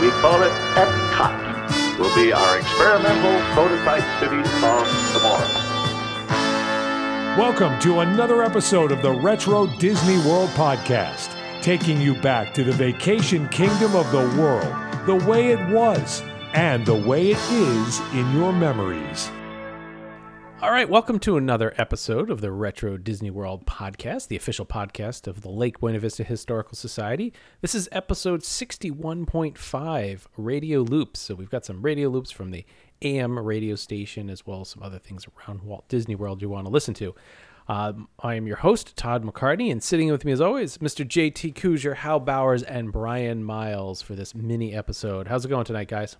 We call it Epcot. Will be our experimental prototype city of tomorrow. Welcome to another episode of the Retro Disney World Podcast, taking you back to the vacation kingdom of the world, the way it was and the way it is in your memories. All right, welcome to another episode of the Retro Disney World Podcast, the official podcast of the Lake Buena Vista Historical Society. This is episode 61.5, Radio Loops. So we've got some radio loops from the AM radio station, as well as some other things around Walt Disney World you want to listen to. I am your host, Todd McCartney, and sitting with me as always, Mr. J.T. Couzier, Hal Bowers, and Brian Miles for this mini episode. How's it going tonight, guys?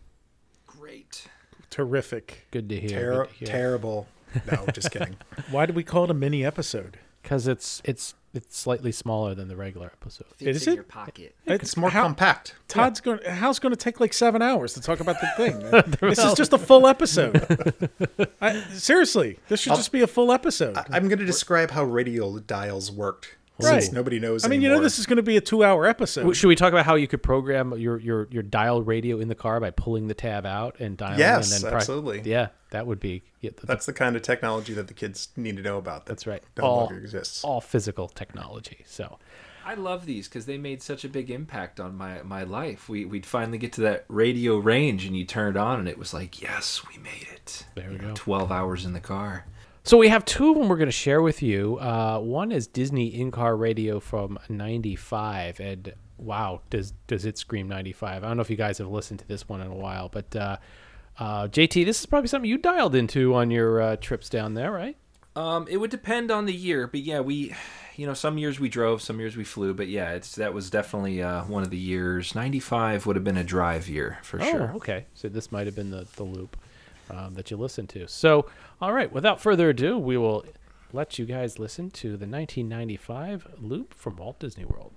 Great. Terrific. Good to hear. Terrible. No, just kidding. Why do we call it a mini episode? Because it's slightly smaller than the regular episode. Is it? In your pocket. It's more compact. Todd's going. Hal's going to take like 7 hours to talk about the thing. This is just a full episode. Seriously, this should just be a full episode. I'm going to describe how radio dials worked. Right. Since nobody knows anymore. You know this is going to be a 2-hour episode. Should we talk about how you could program your dial radio in the car by pulling the tab out and dialing? Yes, and then absolutely. Yeah, that would be... Yeah, that's the kind of technology that the kids need to know about. That's right. No longer exists. All physical technology. So, I love these because they made such a big impact on my life. We'd finally get to that radio range and you turn it on and it was like, yes, we made it. There we go. 12 hours in the car. So we have two of them we're going to share with you. One is Disney in-car radio from 95, and wow, does it scream 95. I don't know if you guys have listened to this one in a while, but JT, this is probably something you dialed into on your trips down there, right? It would depend on the year, but yeah, some years we drove, some years we flew, but yeah, that was definitely one of the years. 95 would have been a drive year for sure. Oh, okay. So this might have been the loop that you listen to. So, all right, without further ado, we will let you guys listen to the 1995 loop from Walt Disney World.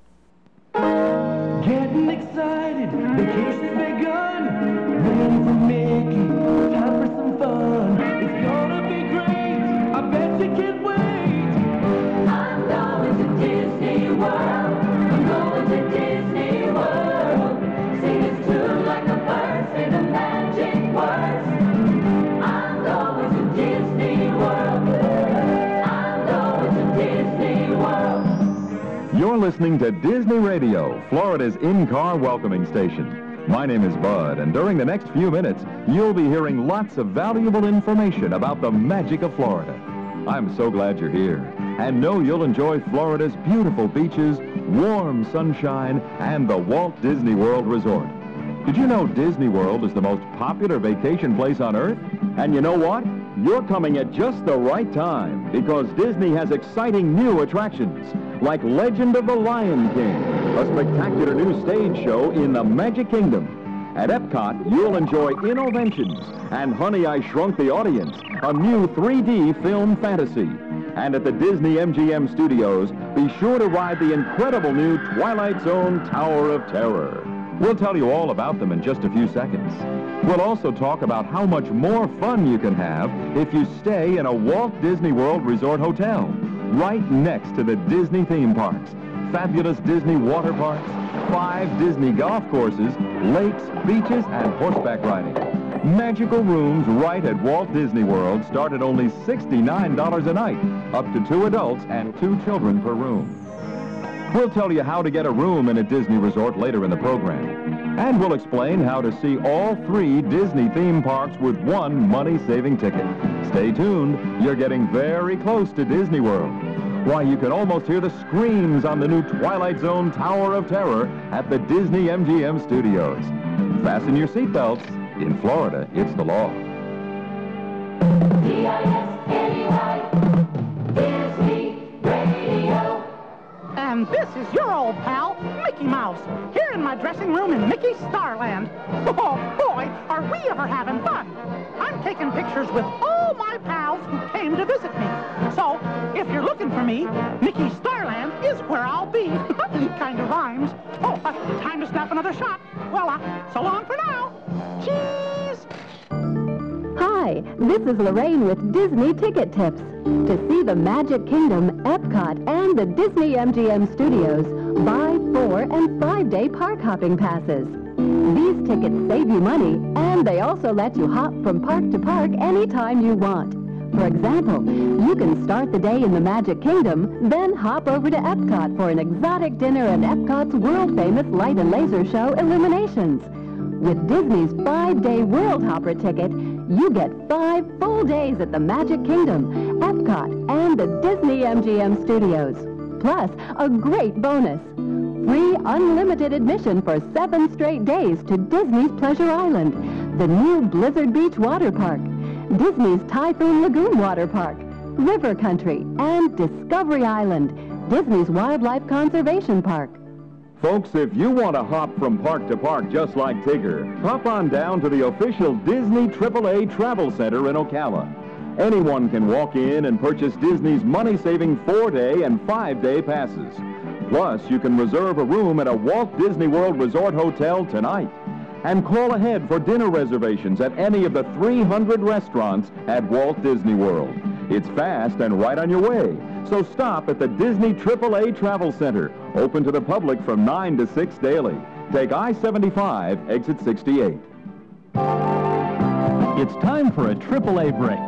Getting excited, vacation's begun. Waiting for Mickey, time for some fun. It's gonna be great, I bet you can't wait. I'm going to Disney World, I'm going to Disney World. Sing this tune like a bird, say the magic words. You're listening to Disney Radio, Florida's in-car welcoming station. My name is Bud, and during the next few minutes, you'll be hearing lots of valuable information about the magic of Florida. I'm so glad you're here, and know you'll enjoy Florida's beautiful beaches, warm sunshine, and the Walt Disney World Resort. Did you know Disney World is the most popular vacation place on Earth? And you know what? You're coming at just the right time, because Disney has exciting new attractions, like Legend of the Lion King, a spectacular new stage show in the Magic Kingdom. At Epcot, you'll enjoy Innoventions and Honey, I Shrunk the Audience, a new 3D film fantasy. And at the Disney MGM Studios, be sure to ride the incredible new Twilight Zone Tower of Terror. We'll tell you all about them in just a few seconds. We'll also talk about how much more fun you can have if you stay in a Walt Disney World Resort hotel, right next to the Disney theme parks, fabulous Disney water parks, 5 Disney golf courses, lakes, beaches, and horseback riding. Magical rooms right at Walt Disney World start at only $69 a night, up to 2 adults and 2 children per room. We'll tell you how to get a room in a Disney resort later in the program. And we'll explain how to see all 3 Disney theme parks with one money-saving ticket. Stay tuned. You're getting very close to Disney World. Why, you can almost hear the screams on the new Twilight Zone Tower of Terror at the Disney MGM Studios. Fasten your seatbelts. In Florida, it's the law. D-I-S-N-E-Y Disney Radio. I'm and this is your old pal, Mickey Mouse, here in my dressing room in Mickey Starland. Oh, boy, are we ever having fun. I'm taking pictures with all my pals who came to visit me. So, if you're looking for me, Mickey Starland is where I'll be. Kind of rhymes. Oh, time to snap another shot. Well, so long for now. Cheese! Hi, this is Lorraine with Disney Ticket Tips. To see the Magic Kingdom, Epcot, and the Disney MGM Studios, buy 4- and 5-day park hopping passes. These tickets save you money, and they also let you hop from park to park anytime you want. For example, you can start the day in the Magic Kingdom, then hop over to Epcot for an exotic dinner at Epcot's world-famous light and laser show, Illuminations. With Disney's 5-day World Hopper ticket, you get 5 full days at the Magic Kingdom, Epcot, and the Disney MGM Studios. Plus, a great bonus, free unlimited admission for 7 straight days to Disney's Pleasure Island, the new Blizzard Beach water park, Disney's Typhoon Lagoon water park, River Country, and Discovery Island, Disney's Wildlife Conservation Park. Folks, if you want to hop from park to park just like Tigger, hop on down to the official Disney AAA Travel Center in Ocala. Anyone can walk in and purchase Disney's money-saving 4-day and 5-day passes. Plus, you can reserve a room at a Walt Disney World Resort Hotel tonight. And call ahead for dinner reservations at any of the 300 restaurants at Walt Disney World. It's fast and right on your way. So stop at the Disney AAA Travel Center, open to the public from 9 to 6 daily. Take I-75, exit 68. It's time for a AAA break.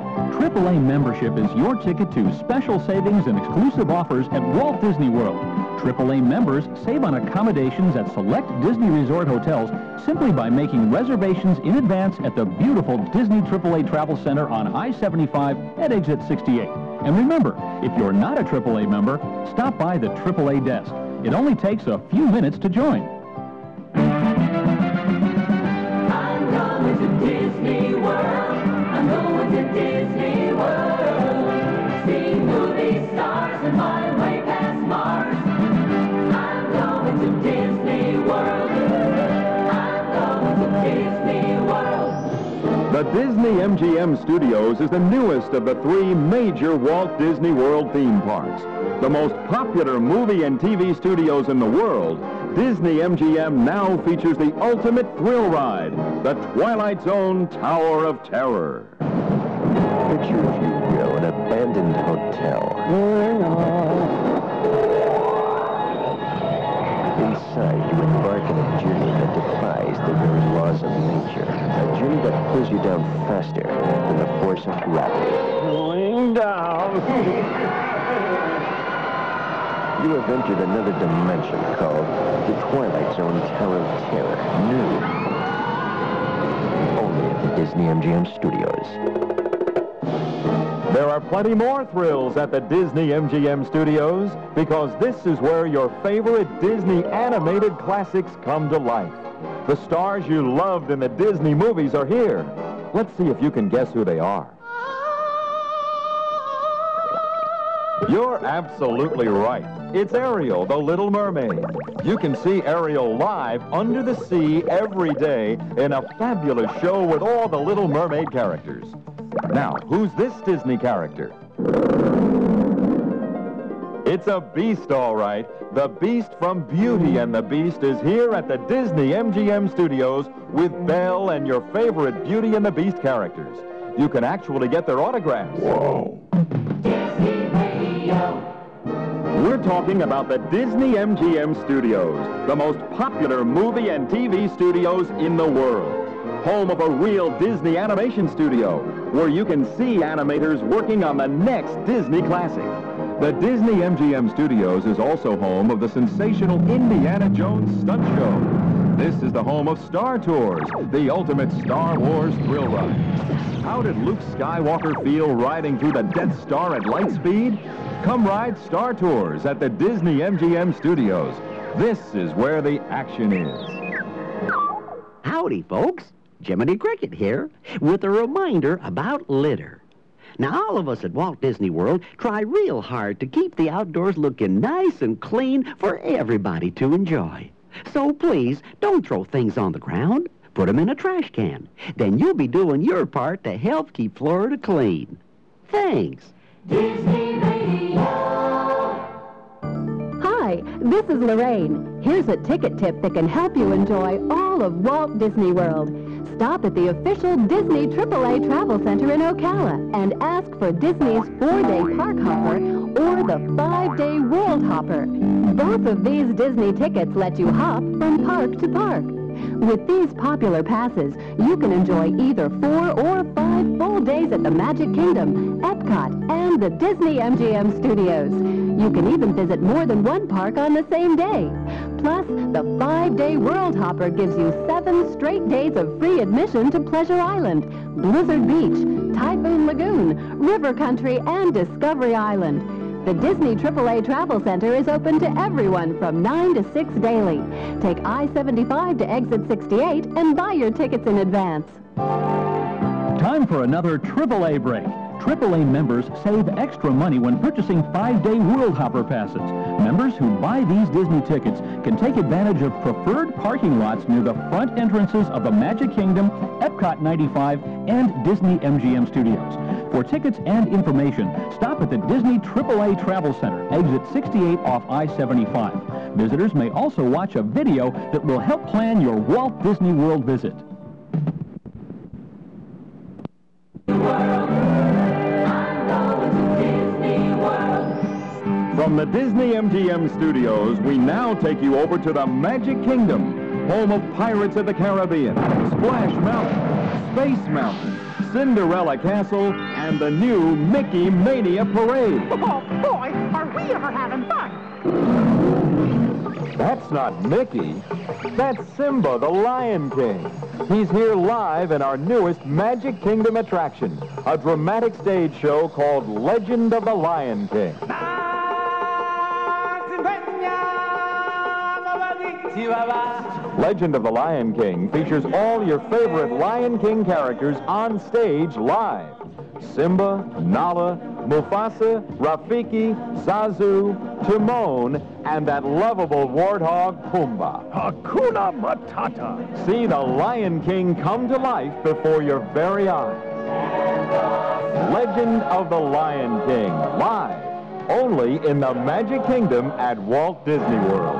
AAA membership is your ticket to special savings and exclusive offers at Walt Disney World. AAA members save on accommodations at select Disney Resort hotels simply by making reservations in advance at the beautiful Disney AAA Travel Center on I-75 at exit 68. And remember, if you're not a AAA member, stop by the AAA desk. It only takes a few minutes to join. I'm going to Disney World. I'm going to Disney World. See movie stars and my way past Mars. I'm going to Disney World. I'm going to Disney World. The Disney MGM Studios is the newest of the 3 major Walt Disney World theme parks. The most popular movie and TV studios in the world, Disney MGM now features the ultimate thrill ride, the Twilight Zone Tower of Terror. Picture, if you will, an abandoned hotel. Inside, you embark on a journey that defies the very laws of nature, a journey that pulls you down faster than the force of gravity. Going down. You have entered another dimension called the Twilight Zone Tower of Terror. New. Only at the Disney MGM Studios. There are plenty more thrills at the Disney MGM Studios because this is where your favorite Disney animated classics come to life. The stars you loved in the Disney movies are here. Let's see if you can guess who they are. You're absolutely right. It's Ariel, the Little Mermaid. You can see Ariel live under the sea every day in a fabulous show with all the Little Mermaid characters. Now, who's this Disney character? It's a beast, all right. The Beast from Beauty and the Beast is here at the Disney MGM Studios with Belle and your favorite Beauty and the Beast characters. You can actually get their autographs. Whoa. We're talking about the Disney MGM Studios, the most popular movie and TV studios in the world. Home of a real Disney animation studio, where you can see animators working on the next Disney classic. The Disney MGM Studios is also home of the sensational Indiana Jones Stunt Show. This is the home of Star Tours, the ultimate Star Wars thrill ride. How did Luke Skywalker feel riding through the Death Star at light speed? Come ride Star Tours at the Disney MGM Studios. This is where the action is. Howdy, folks. Jiminy Cricket here with a reminder about litter. Now, all of us at Walt Disney World try real hard to keep the outdoors looking nice and clean for everybody to enjoy. So please, don't throw things on the ground. Put them in a trash can. Then you'll be doing your part to help keep Florida clean. Thanks. Disney Radio. Hi, this is Lorraine. Here's a ticket tip that can help you enjoy all of Walt Disney World. Stop at the official Disney AAA Travel Center in Ocala and ask for Disney's 4-day Park Hopper or the 5-day World Hopper. Both of these Disney tickets let you hop from park to park. With these popular passes, you can enjoy either 4 or 5 full days at the Magic Kingdom, Epcot, and the Disney MGM Studios. You can even visit more than one park on the same day. Plus, the 5-day World Hopper gives you 7 straight days of free admission to Pleasure Island, Blizzard Beach, Typhoon Lagoon, River Country, and Discovery Island. The Disney AAA Travel Center is open to everyone from 9 to 6 daily. Take I-75 to exit 68 and buy your tickets in advance. Time for another AAA break. AAA members save extra money when purchasing 5-day World Hopper passes. Members who buy these Disney tickets can take advantage of preferred parking lots near the front entrances of the Magic Kingdom, Epcot 95, and Disney MGM Studios. For tickets and information, stop at the Disney AAA Travel Center, exit 68 off I-75. Visitors may also watch a video that will help plan your Walt Disney World visit. From the Disney MGM Studios, we now take you over to the Magic Kingdom, home of Pirates of the Caribbean, Splash Mountain, Space Mountain, Cinderella Castle, and the new Mickey Mania Parade. Oh boy, are we ever having fun! That's not Mickey. That's Simba, the Lion King. He's here live in our newest Magic Kingdom attraction, a dramatic stage show called Legend of the Lion King. Legend of the Lion King features all your favorite Lion King characters on stage live. Simba, Nala, Mufasa, Rafiki, Zazu, Timon, and that lovable warthog Pumbaa. Hakuna Matata. See the Lion King come to life before your very eyes. Legend of the Lion King, live, only in the Magic Kingdom at Walt Disney World.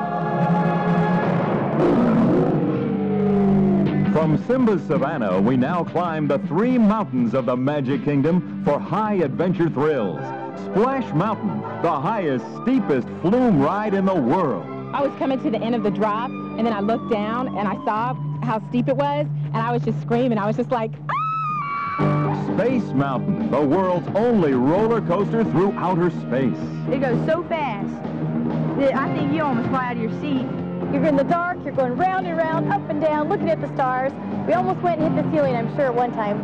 From Simba's Savannah, we now climb the 3 mountains of the Magic Kingdom for high adventure thrills. Splash Mountain, the highest, steepest flume ride in the world. I was coming to the end of the drop, and then I looked down, and I saw how steep it was, and I was just screaming. I was just like, ah! Space Mountain, the world's only roller coaster through outer space. It goes so fast that I think you almost fly out of your seat. You're in the dark, you're going round and round, up and down, looking at the stars. We almost went and hit the ceiling, I'm sure, one time.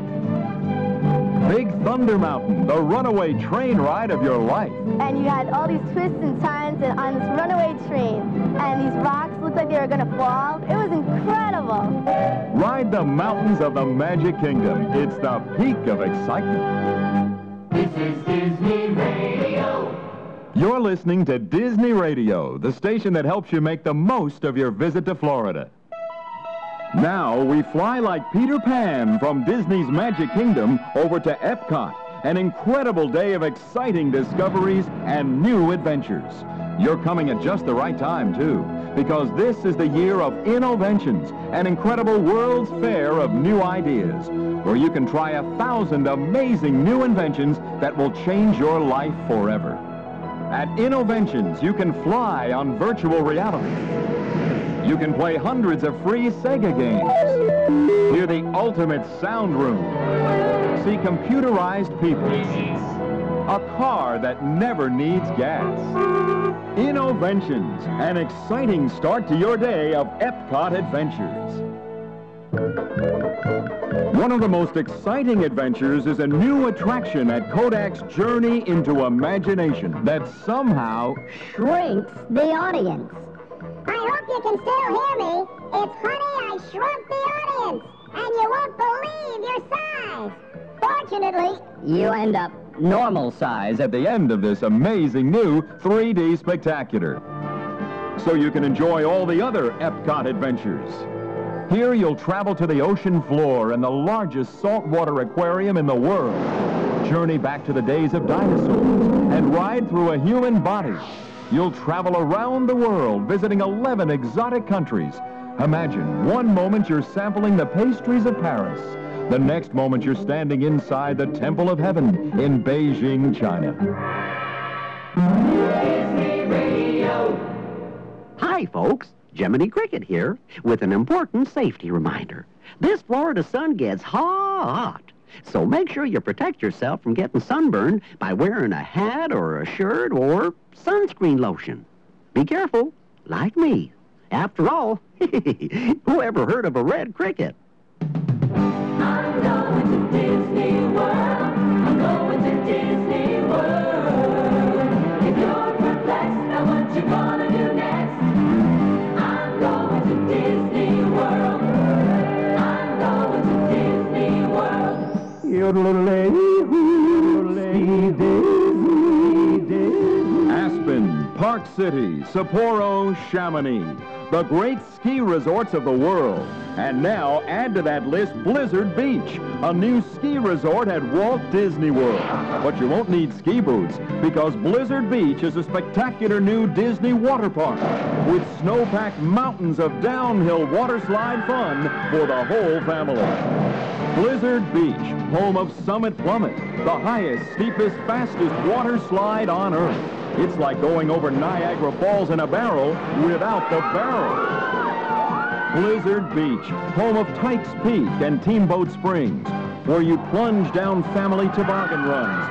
Big Thunder Mountain, the runaway train ride of your life. And you had all these twists and turns and on this runaway train. And these rocks looked like they were going to fall. It was incredible. Ride the mountains of the Magic Kingdom. It's the peak of excitement. This is Disney Radio. You're listening to Disney Radio, the station that helps you make the most of your visit to Florida. Now we fly like Peter Pan from Disney's Magic Kingdom over to Epcot, an incredible day of exciting discoveries and new adventures. You're coming at just the right time, too, because this is the year of Innoventions, an incredible World's Fair of New Ideas, where you can try 1,000 amazing new inventions that will change your life forever. At Innoventions, you can fly on virtual reality. You can play hundreds of free Sega games. Hear the ultimate sound room. See computerized people. A car that never needs gas. Innoventions, an exciting start to your day of Epcot adventures. One of the most exciting adventures is a new attraction at Kodak's Journey into Imagination that somehow shrinks the audience. I hope you can still hear me. It's Honey, I Shrunk the Audience, and you won't believe your size. Fortunately, you end up normal size at the end of this amazing new 3D spectacular. So you can enjoy all the other Epcot adventures. Here you'll travel to the ocean floor and the largest saltwater aquarium in the world. Journey back to the days of dinosaurs and ride through a human body. You'll travel around the world visiting 11 exotic countries. Imagine one moment you're sampling the pastries of Paris. The next moment you're standing inside the Temple of Heaven in Beijing, China. Disney Radio. Hi, folks. Jiminy Cricket here with an important safety reminder. This Florida sun gets hot, so make sure you protect yourself from getting sunburned by wearing a hat or a shirt or sunscreen lotion. Be careful, like me. After all, who ever heard of a red cricket? I'm going to Disney World. I'm going to Disney World. If you're perplexed by what you're gonna do next, I'm going to Disney World. I'm going to Disney World. Disney. Aspen, Park City, Sapporo, Chamonix, the great ski resorts of the world. And now, add to that list Blizzard Beach, a new ski resort at Walt Disney World. But you won't need ski boots, because Blizzard Beach is a spectacular new Disney water park with snow-packed mountains of downhill water slide fun for the whole family. Blizzard Beach, home of Summit Plummet, the highest, steepest, fastest water slide on Earth. It's like going over Niagara Falls in a barrel without the barrel. Blizzard Beach, home of Tykes Peak and Teamboat Springs, where you plunge down family toboggan runs,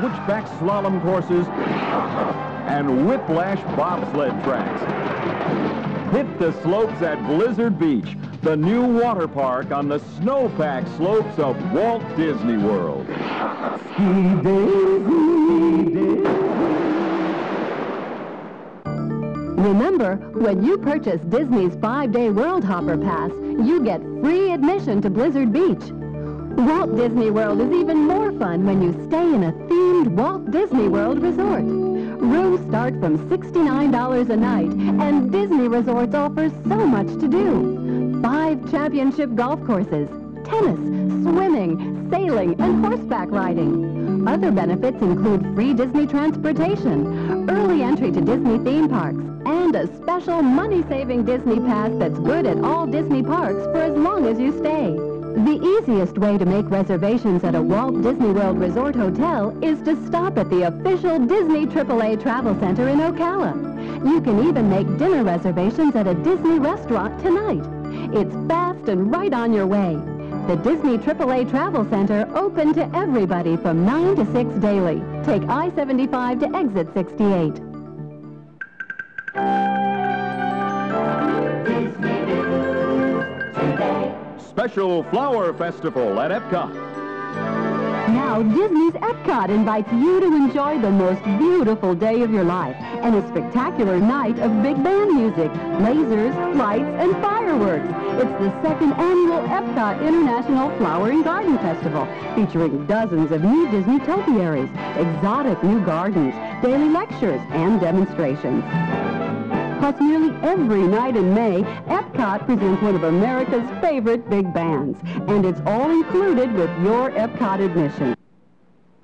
switchback slalom courses, and whiplash bobsled tracks. Hit the slopes at Blizzard Beach, the new water park on the snow-packed slopes of Walt Disney World. Ski Days, Ski Days. Remember, when you purchase Disney's 5-Day World Hopper Pass, you get free admission to Blizzard Beach. Walt Disney World is even more fun when you stay in a themed Walt Disney World resort. Rooms start from $69 a night, and Disney resorts offer so much to do. 5 championship golf courses, tennis, swimming, sailing, and horseback riding. Other benefits include free Disney transportation, early entry to Disney theme parks, and a special money-saving Disney pass that's good at all Disney parks for as long as you stay. The easiest way to make reservations at a Walt Disney World Resort hotel is to stop at the official Disney AAA Travel Center in Ocala. You can even make dinner reservations at a Disney restaurant tonight. It's fast and right on your way. The Disney AAA Travel Center, open to everybody from 9 to 6 daily. Take I-75 to exit 68. Disney News Today. Special Flower Festival at Epcot. Now Disney's Epcot invites you to enjoy the most beautiful day of your life and a spectacular night of big band music, lasers, lights, and fireworks. It's the second annual Epcot International Flower and Garden Festival, featuring dozens of new Disney topiaries, exotic new gardens, daily lectures, and demonstrations. Plus, nearly every night in May, Epcot presents one of America's favorite big bands, and it's all included with your Epcot admission.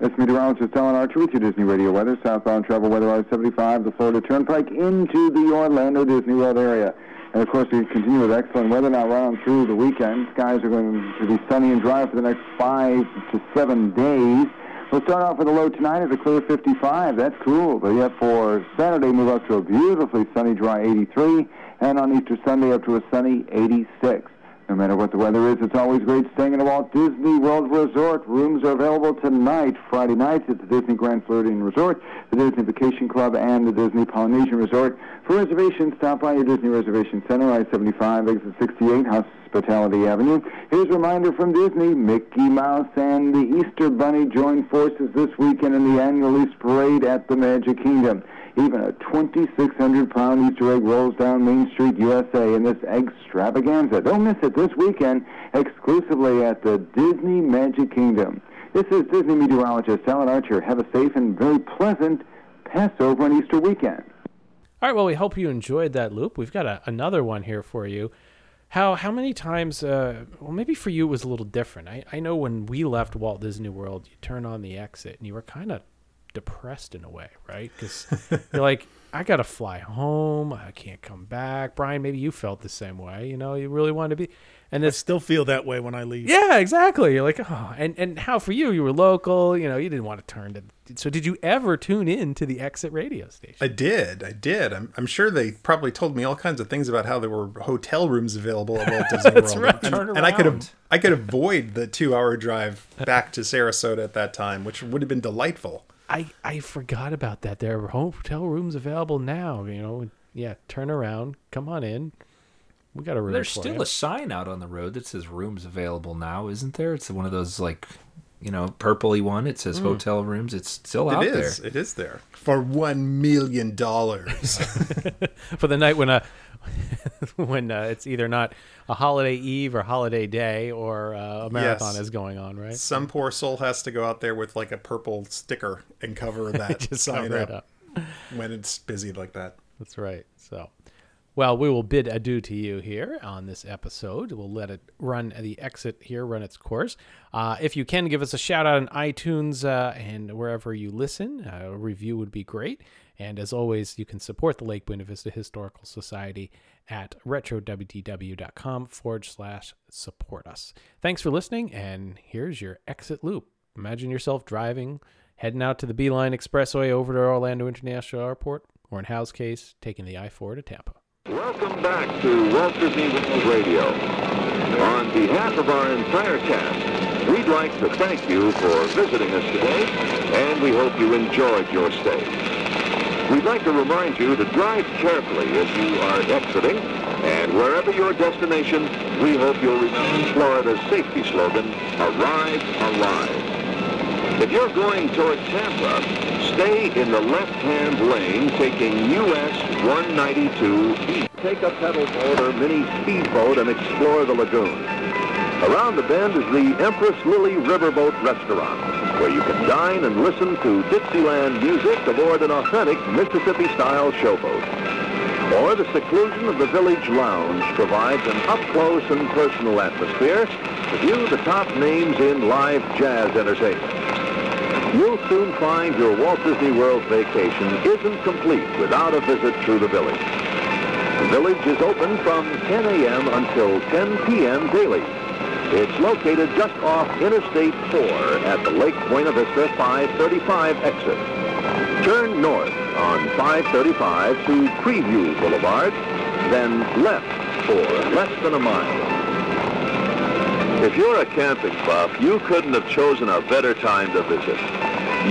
This meteorologist Alan Archer with your Disney Radio weather. Southbound travel weather I-75, the Florida Turnpike, into the Orlando Disney World area. And, of course, we continue with excellent weather now right on through the weekend. Skies are going to be sunny and dry for the next 5 to 7 days. We'll start off with a low tonight as a clear 55. That's cool. But yet for Saturday, move up to a beautifully sunny, dry 83. And on Easter Sunday, up to a sunny 86. No matter what the weather is, it's always great staying at a Walt Disney World Resort. Rooms are available tonight, Friday nights, at the Disney Grand Floridian Resort, the Disney Vacation Club, and the Disney Polynesian Resort. For reservations, stop by your Disney Reservation Center, I-75, exit 68, Hospitality Avenue. Here's a reminder from Disney. Mickey Mouse and the Easter Bunny join forces this weekend in the annual Easter Parade at the Magic Kingdom. Even a 2,600-pound Easter egg rolls down Main Street, USA in this extravaganza. Don't miss it this weekend, exclusively at the Disney Magic Kingdom. This is Disney meteorologist Alan Archer. Have a safe and very pleasant Passover and Easter weekend. All right, well, we hope you enjoyed that, Luke. We've got another one here for you. How many times, well, maybe for you it was a little different. I know when we left Walt Disney World, you turn on the exit and you were kind of depressed in a way, right? Because you're like, I got to fly home. I can't come back. Brian, maybe you felt the same way. You know, you really wanted to be. And I still feel that way when I leave. Yeah, exactly. You're like, oh. And how for you? You were local. You know, you didn't want to turn to. So did you ever tune in to the exit radio station? I did. I'm sure they probably told me all kinds of things about how there were hotel rooms available at Walt Disney World. Right. And I could avoid the 2-hour drive back to Sarasota at that time, which would have been delightful. I forgot about that. There are hotel rooms available now, you know. Yeah, turn around. Come on in. We got a room. There's still a sign out on the road that says rooms available now, isn't there? It's one of those, like, you know, purpley one. It says hotel rooms. It's still out there. It is there. For $1 million. For the night when it's either not a holiday eve or holiday day or a marathon is going on, right? Some poor soul has to go out there with like a purple sticker and cover that sign up when it's busy like that. That's right. So, well, we will bid adieu to you here on this episode. We'll let it run the exit here, run its course. If you can, give us a shout out on iTunes and wherever you listen. A review would be great. And as always, you can support the Lake Buena Vista Historical Society at retrowdtw.com/support us. Thanks for listening, and here's your exit loop. Imagine yourself driving, heading out to the Beeline Expressway over to Orlando International Airport, or in Hal's case, taking the I-4 to Tampa. Welcome back to Walt Disney World Radio. On behalf of our entire cast, we'd like to thank you for visiting us today, and we hope you enjoyed your stay. We'd like to remind you to drive carefully as you are exiting, and wherever your destination, we hope you'll remember Florida's safety slogan, Arrive Alive. If you're going toward Tampa, stay in the left-hand lane taking U.S. 192 east. Take a pedal boat or mini speedboat and explore the lagoon. Around the bend is the Empress Lily Riverboat Restaurant, where you can dine and listen to Dixieland music aboard an authentic Mississippi-style showboat. Or the seclusion of the Village Lounge provides an up-close and personal atmosphere to view the top names in live jazz entertainment. You'll soon find your Walt Disney World vacation isn't complete without a visit through the Village. The Village is open from 10 a.m. until 10 p.m. daily. It's located just off Interstate 4 at the Lake Buena Vista 535 exit. Turn north on 535 to Preview Boulevard, then left for less than a mile. If you're a camping buff, you couldn't have chosen a better time to visit.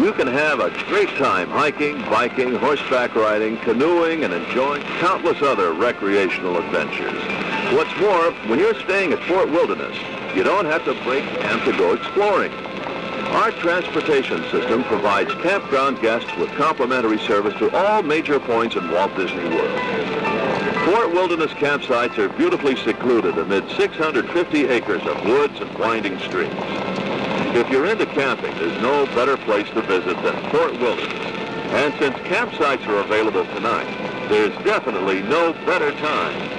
You can have a great time hiking, biking, horseback riding, canoeing, and enjoying countless other recreational adventures. What's more, when you're staying at Fort Wilderness, you don't have to break camp to go exploring. Our transportation system provides campground guests with complimentary service to all major points in Walt Disney World. Fort Wilderness campsites are beautifully secluded amid 650 acres of woods and winding streams. If you're into camping, there's no better place to visit than Fort Wilderness. And since campsites are available tonight, there's definitely no better time.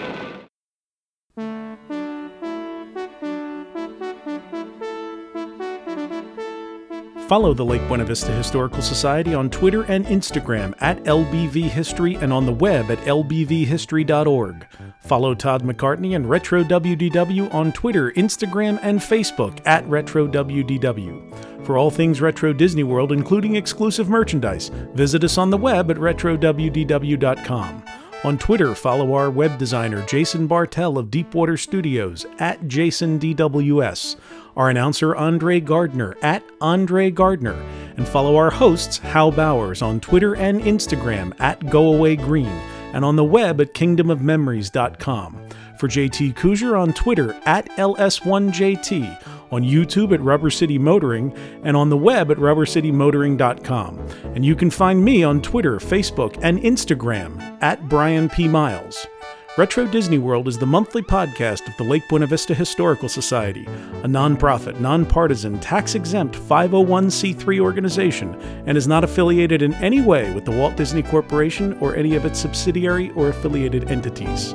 Follow the Lake Buena Vista Historical Society on Twitter and Instagram at LBV History and on the web at lbvhistory.org. Follow Todd McCartney and Retro WDW on Twitter, Instagram, and Facebook at Retro WDW. For all things Retro Disney World, including exclusive merchandise, visit us on the web at retrowdw.com. On Twitter, follow our web designer, Jason Bartel of Deepwater Studios, at JasonDWS. Our announcer, Andre Gardner, at Andre Gardner, and follow our hosts, Hal Bowers, on Twitter and Instagram, at GoAwayGreen, and on the web at kingdomofmemories.com. For J.T. Couzier on Twitter, at LS1JT, on YouTube at Rubber City Motoring, and on the web at rubbercitymotoring.com. And you can find me on Twitter, Facebook, and Instagram at Brian P. Miles. Retro Disney World is the monthly podcast of the Lake Buena Vista Historical Society, a nonprofit, nonpartisan, tax-exempt 501c3 organization, and is not affiliated in any way with the Walt Disney Corporation or any of its subsidiary or affiliated entities.